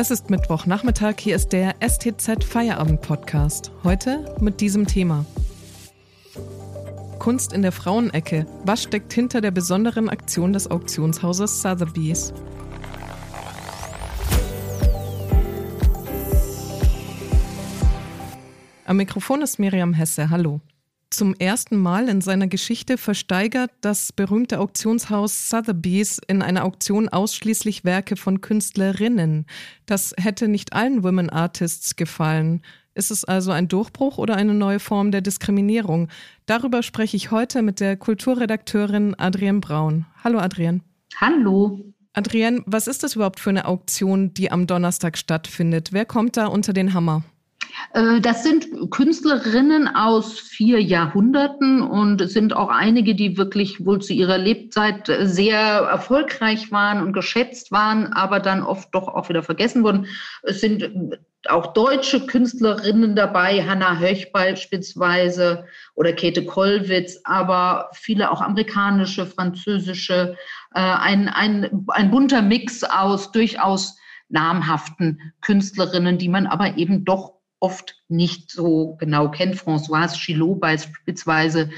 Es ist Mittwochnachmittag, hier ist der STZ-Feierabend-Podcast. Heute mit diesem Thema. Kunst in der Frauenecke. Was steckt hinter der besonderen Aktion des Auktionshauses Sotheby's? Am Mikrofon ist Miriam Hesse, hallo. Zum ersten Mal in seiner Geschichte versteigert das berühmte Auktionshaus Sotheby's in einer Auktion ausschließlich Werke von Künstlerinnen. Das hätte nicht allen Women Artists gefallen. Ist es also ein Durchbruch oder eine neue Form der Diskriminierung? Darüber spreche ich heute mit der Kulturredakteurin Adrienne Braun. Hallo Adrienne. Hallo. Adrienne, was ist das überhaupt für eine Auktion, die am Donnerstag stattfindet? Wer kommt da unter den Hammer? Das sind Künstlerinnen aus 4 Jahrhunderten und es sind auch einige, die wirklich wohl zu ihrer Lebzeit sehr erfolgreich waren und geschätzt waren, aber dann oft doch auch wieder vergessen wurden. Es sind auch deutsche Künstlerinnen dabei, Hannah Höch beispielsweise oder Käthe Kollwitz, aber viele auch amerikanische, französische, ein bunter Mix aus durchaus namhaften Künstlerinnen, die man aber eben doch oft nicht so genau kennt. Françoise Gilot beispielsweise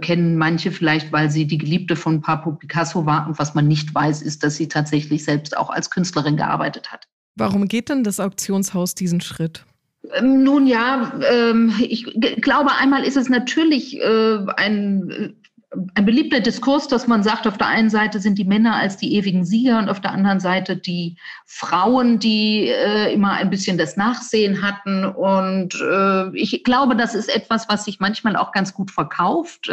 kennen manche vielleicht, weil sie die Geliebte von Pablo Picasso war. Und was man nicht weiß, ist, dass sie tatsächlich selbst auch als Künstlerin gearbeitet hat. Warum geht denn das Auktionshaus diesen Schritt? Nun ja, ich glaube, einmal ist es natürlich ein beliebter Diskurs, dass man sagt, auf der einen Seite sind die Männer als die ewigen Sieger und auf der anderen Seite die Frauen, die immer ein bisschen das Nachsehen hatten. Und ich glaube, das ist etwas, was sich manchmal auch ganz gut verkauft,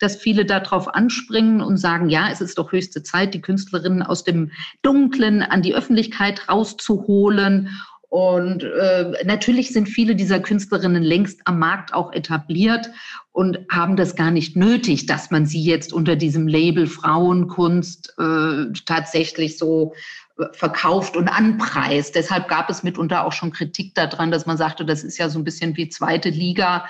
dass viele darauf anspringen und sagen, ja, es ist doch höchste Zeit, die Künstlerinnen aus dem Dunklen an die Öffentlichkeit rauszuholen. Und natürlich sind viele dieser Künstlerinnen längst am Markt auch etabliert und haben das gar nicht nötig, dass man sie jetzt unter diesem Label Frauenkunst tatsächlich so verkauft und anpreist. Deshalb gab es mitunter auch schon Kritik daran, dass man sagte, das ist ja so ein bisschen wie zweite Liga.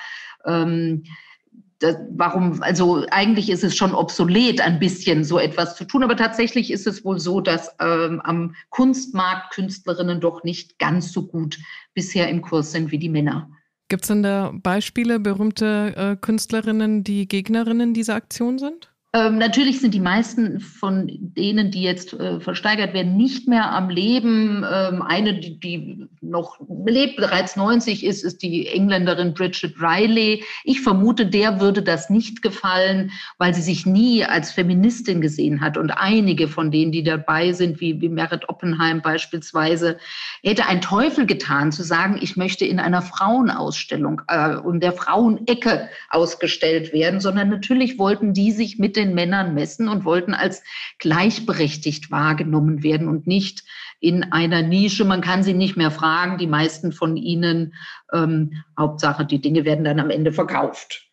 Warum? Also eigentlich ist es schon obsolet, ein bisschen so etwas zu tun. Aber tatsächlich ist es wohl so, dass am Kunstmarkt Künstlerinnen doch nicht ganz so gut bisher im Kurs sind wie die Männer. Gibt es denn da Beispiele, berühmte Künstlerinnen, die Gegnerinnen dieser Aktion sind? Natürlich sind die meisten von denen, die jetzt versteigert werden, nicht mehr am Leben. Eine, die noch lebt, bereits 90 ist, ist die Engländerin Bridget Riley. Ich vermute, der würde das nicht gefallen, weil sie sich nie als Feministin gesehen hat. Und einige von denen, die dabei sind, wie Merit Oppenheim beispielsweise, hätte ein Teufel getan, zu sagen, ich möchte in einer Frauenausstellung und der Frauenecke ausgestellt werden, sondern natürlich wollten die sich mit den Männern messen und wollten als gleichberechtigt wahrgenommen werden und nicht in einer Nische. Man kann sie nicht mehr fragen, die meisten von ihnen. Hauptsache, die Dinge werden dann am Ende verkauft.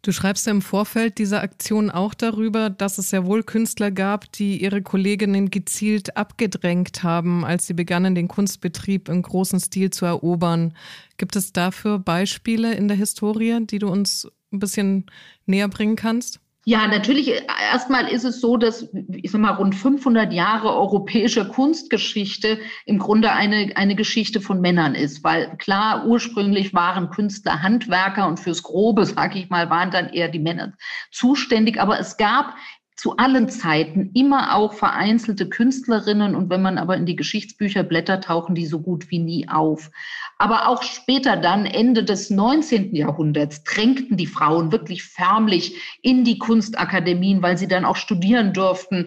Du schreibst ja im Vorfeld dieser Aktion auch darüber, dass es ja wohl Künstler gab, die ihre Kolleginnen gezielt abgedrängt haben, als sie begannen, den Kunstbetrieb im großen Stil zu erobern. Gibt es dafür Beispiele in der Historie, die du uns ein bisschen näher bringen kannst? Ja, natürlich. Erstmal ist es so, dass, ich sag mal, rund 500 Jahre europäischer Kunstgeschichte im Grunde eine Geschichte von Männern ist. Weil klar, ursprünglich waren Künstler Handwerker und fürs Grobe, sag ich mal, waren dann eher die Männer zuständig. Aber es gab zu allen Zeiten immer auch vereinzelte Künstlerinnen. Und wenn man aber in die Geschichtsbücher blättert, tauchen die so gut wie nie auf. Aber auch später dann, Ende des 19. Jahrhunderts, drängten die Frauen wirklich förmlich in die Kunstakademien, weil sie dann auch studieren durften,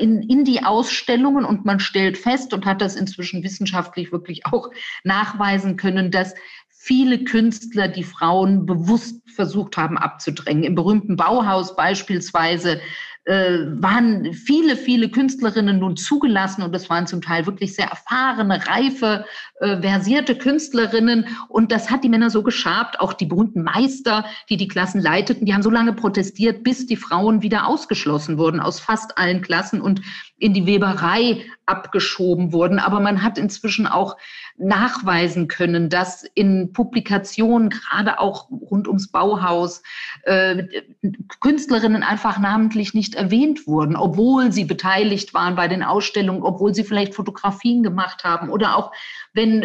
in die Ausstellungen. Und man stellt fest und hat das inzwischen wissenschaftlich wirklich auch nachweisen können, dass viele Künstler die Frauen bewusst versucht haben abzudrängen. Im berühmten Bauhaus beispielsweise waren viele Künstlerinnen nun zugelassen und das waren zum Teil wirklich sehr erfahrene, reife, versierte Künstlerinnen und das hat die Männer so geschabt, auch die berühmten Meister, die die Klassen leiteten, die haben so lange protestiert, bis die Frauen wieder ausgeschlossen wurden aus fast allen Klassen und in die Weberei abgeschoben wurden. Aber man hat inzwischen auch nachweisen können, dass in Publikationen, gerade auch rund ums Bauhaus, Künstlerinnen einfach namentlich nicht erwähnt wurden, obwohl sie beteiligt waren bei den Ausstellungen, obwohl sie vielleicht Fotografien gemacht haben. Oder auch wenn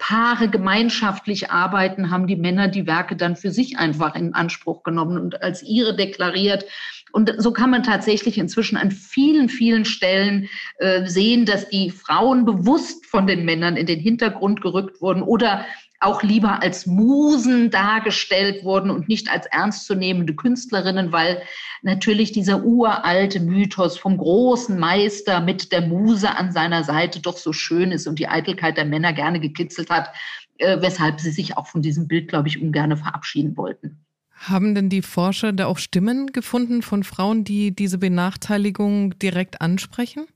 Paare gemeinschaftlich arbeiten, haben die Männer die Werke dann für sich einfach in Anspruch genommen und als ihre deklariert. Und so kann man tatsächlich inzwischen an vielen, vielen Stellen sehen, dass die Frauen bewusst von den Männern in den Hintergrund gerückt wurden oder auch lieber als Musen dargestellt wurden und nicht als ernstzunehmende Künstlerinnen, weil natürlich dieser uralte Mythos vom großen Meister mit der Muse an seiner Seite doch so schön ist und die Eitelkeit der Männer gerne gekitzelt hat, weshalb sie sich auch von diesem Bild, glaube ich, ungern verabschieden wollten. Haben denn die Forscher da auch Stimmen gefunden von Frauen, die diese Benachteiligung direkt ansprechen?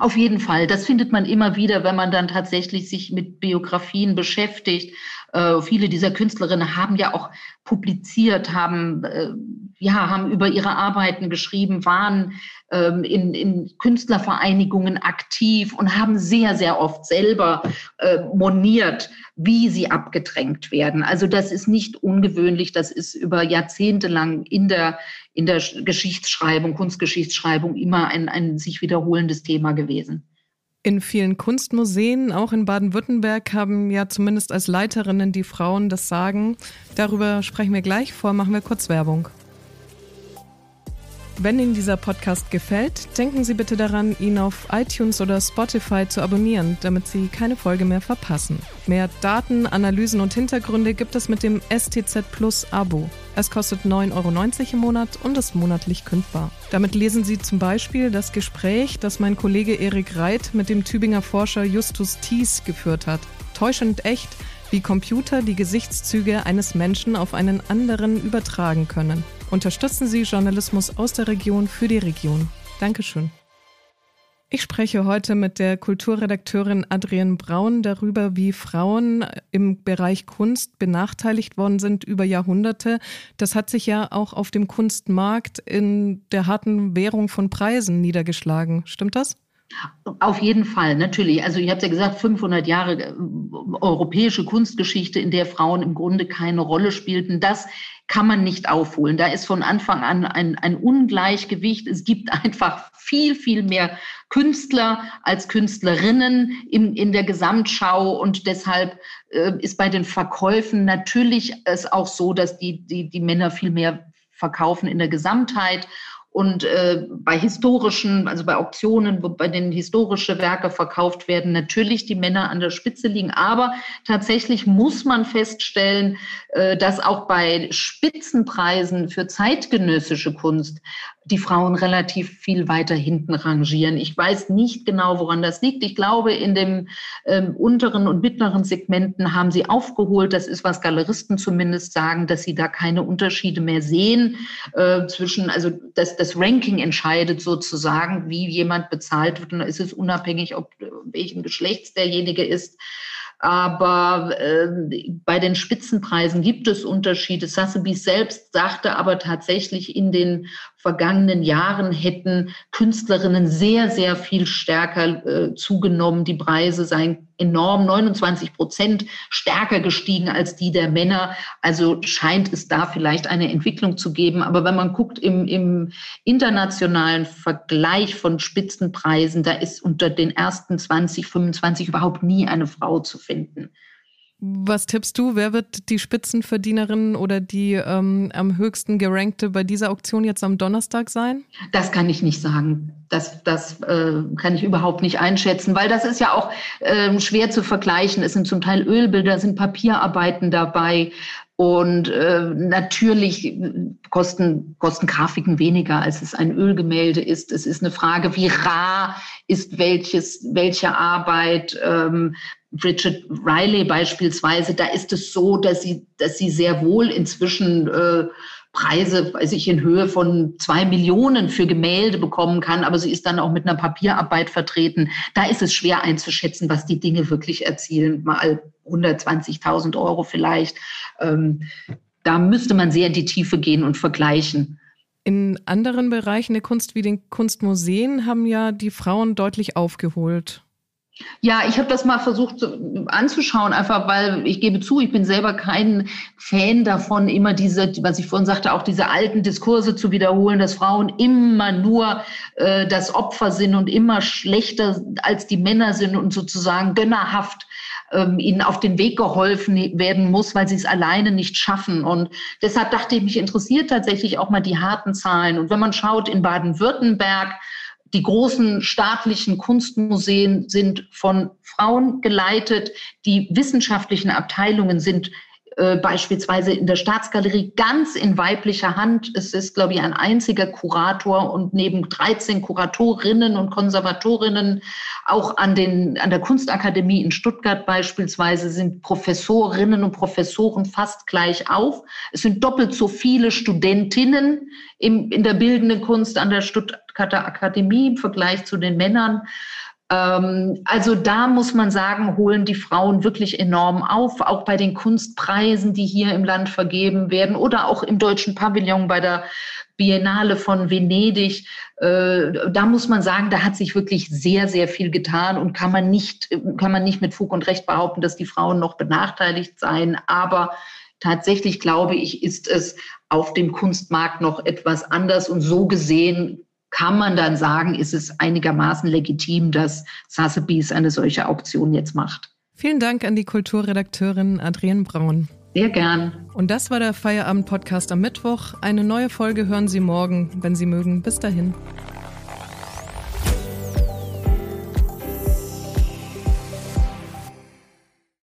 Auf jeden Fall. Das findet man immer wieder, wenn man dann tatsächlich sich mit Biografien beschäftigt. Viele dieser Künstlerinnen haben ja auch publiziert, haben über ihre Arbeiten geschrieben, waren in Künstlervereinigungen aktiv und haben sehr, sehr oft selber moniert, wie sie abgedrängt werden. Also das ist nicht ungewöhnlich, das ist über Jahrzehnte lang in der Geschichtsschreibung, Kunstgeschichtsschreibung immer ein sich wiederholendes Thema gewesen. In vielen Kunstmuseen, auch in Baden-Württemberg, haben ja zumindest als Leiterinnen die Frauen das Sagen. Darüber sprechen wir gleich, vorher machen wir kurz Werbung. Wenn Ihnen dieser Podcast gefällt, denken Sie bitte daran, ihn auf iTunes oder Spotify zu abonnieren, damit Sie keine Folge mehr verpassen. Mehr Daten, Analysen und Hintergründe gibt es mit dem STZ Plus Abo. Es kostet 9,90 € im Monat und ist monatlich kündbar. Damit lesen Sie zum Beispiel das Gespräch, das mein Kollege Erik Reit mit dem Tübinger Forscher Justus Thies geführt hat. Täuschend echt, wie Computer die Gesichtszüge eines Menschen auf einen anderen übertragen können. Unterstützen Sie Journalismus aus der Region für die Region. Dankeschön. Ich spreche heute mit der Kulturredakteurin Adrienne Braun darüber, wie Frauen im Bereich Kunst benachteiligt worden sind über Jahrhunderte. Das hat sich ja auch auf dem Kunstmarkt in der harten Währung von Preisen niedergeschlagen. Stimmt das? Auf jeden Fall, natürlich. Also ich habe es ja gesagt, 500 Jahre europäische Kunstgeschichte, in der Frauen im Grunde keine Rolle spielten, das kann man nicht aufholen. Da ist von Anfang an ein Ungleichgewicht. Es gibt einfach viel, viel mehr Künstler als Künstlerinnen in der Gesamtschau. Und deshalb ist bei den Verkäufen natürlich es auch so, dass die Männer viel mehr verkaufen in der Gesamtheit. Und bei historischen, also bei Auktionen, bei denen historische Werke verkauft werden, natürlich die Männer an der Spitze liegen. Aber tatsächlich muss man feststellen, dass auch bei Spitzenpreisen für zeitgenössische Kunst die Frauen relativ viel weiter hinten rangieren. Ich weiß nicht genau, woran das liegt. Ich glaube, in den unteren und mittleren Segmenten haben sie aufgeholt. Das ist, was Galeristen zumindest sagen, dass sie da keine Unterschiede mehr sehen zwischen, also das Ranking entscheidet sozusagen, wie jemand bezahlt wird. Und da ist es unabhängig, ob welchen Geschlechts derjenige ist. Aber bei den Spitzenpreisen gibt es Unterschiede. Sotheby's selbst sagte aber tatsächlich, in den vergangenen Jahren hätten Künstlerinnen sehr, sehr viel stärker zugenommen. Die Preise seien enorm, 29% stärker gestiegen als die der Männer. Also scheint es da vielleicht eine Entwicklung zu geben. Aber wenn man guckt im internationalen Vergleich von Spitzenpreisen, da ist unter den ersten 20, 25 überhaupt nie eine Frau zu finden. Was tippst du? Wer wird die Spitzenverdienerin oder die am höchsten gerankte bei dieser Auktion jetzt am Donnerstag sein? Das kann ich nicht sagen. Das kann ich überhaupt nicht einschätzen, weil das ist ja auch schwer zu vergleichen. Es sind zum Teil Ölbilder, es sind Papierarbeiten dabei. Und natürlich kosten Grafiken weniger, als es ein Ölgemälde ist. Es ist eine Frage, wie rar ist welche Arbeit. Bridget Riley beispielsweise, da ist es so, dass sie sehr wohl inzwischen Preise, weiß ich, in Höhe von 2 Millionen für Gemälde bekommen kann, aber sie ist dann auch mit einer Papierarbeit vertreten. Da ist es schwer einzuschätzen, was die Dinge wirklich erzielen, mal 120.000 € vielleicht. Da müsste man sehr in die Tiefe gehen und vergleichen. In anderen Bereichen der Kunst wie den Kunstmuseen haben ja die Frauen deutlich aufgeholt. Ja, ich habe das mal versucht anzuschauen, einfach weil ich gebe zu, ich bin selber kein Fan davon, immer diese, was ich vorhin sagte, auch diese alten Diskurse zu wiederholen, dass Frauen immer nur das Opfer sind und immer schlechter als die Männer sind und sozusagen gönnerhaft ihnen auf den Weg geholfen werden muss, weil sie es alleine nicht schaffen. Und deshalb dachte ich, mich interessiert tatsächlich auch mal die harten Zahlen. Und wenn man schaut, in Baden-Württemberg, die großen staatlichen Kunstmuseen sind von Frauen geleitet. Die wissenschaftlichen Abteilungen sind beispielsweise in der Staatsgalerie ganz in weiblicher Hand. Es ist, glaube ich, ein einziger Kurator und neben 13 Kuratorinnen und Konservatorinnen, auch an der Kunstakademie in Stuttgart beispielsweise, sind Professorinnen und Professoren fast gleich auf. Es sind doppelt so viele Studentinnen in der bildenden Kunst an der Stuttgarter Akademie im Vergleich zu den Männern. Also da muss man sagen, holen die Frauen wirklich enorm auf, auch bei den Kunstpreisen, die hier im Land vergeben werden oder auch im Deutschen Pavillon bei der Biennale von Venedig. Da muss man sagen, da hat sich wirklich sehr, sehr viel getan und kann man nicht mit Fug und Recht behaupten, dass die Frauen noch benachteiligt seien. Aber tatsächlich, glaube ich, ist es auf dem Kunstmarkt noch etwas anders und so gesehen kann man dann sagen, ist es einigermaßen legitim, dass Sotheby's eine solche Auktion jetzt macht. Vielen Dank an die Kulturredakteurin Adrienne Braun. Sehr gern. Und das war der Feierabend-Podcast am Mittwoch. Eine neue Folge hören Sie morgen, wenn Sie mögen. Bis dahin.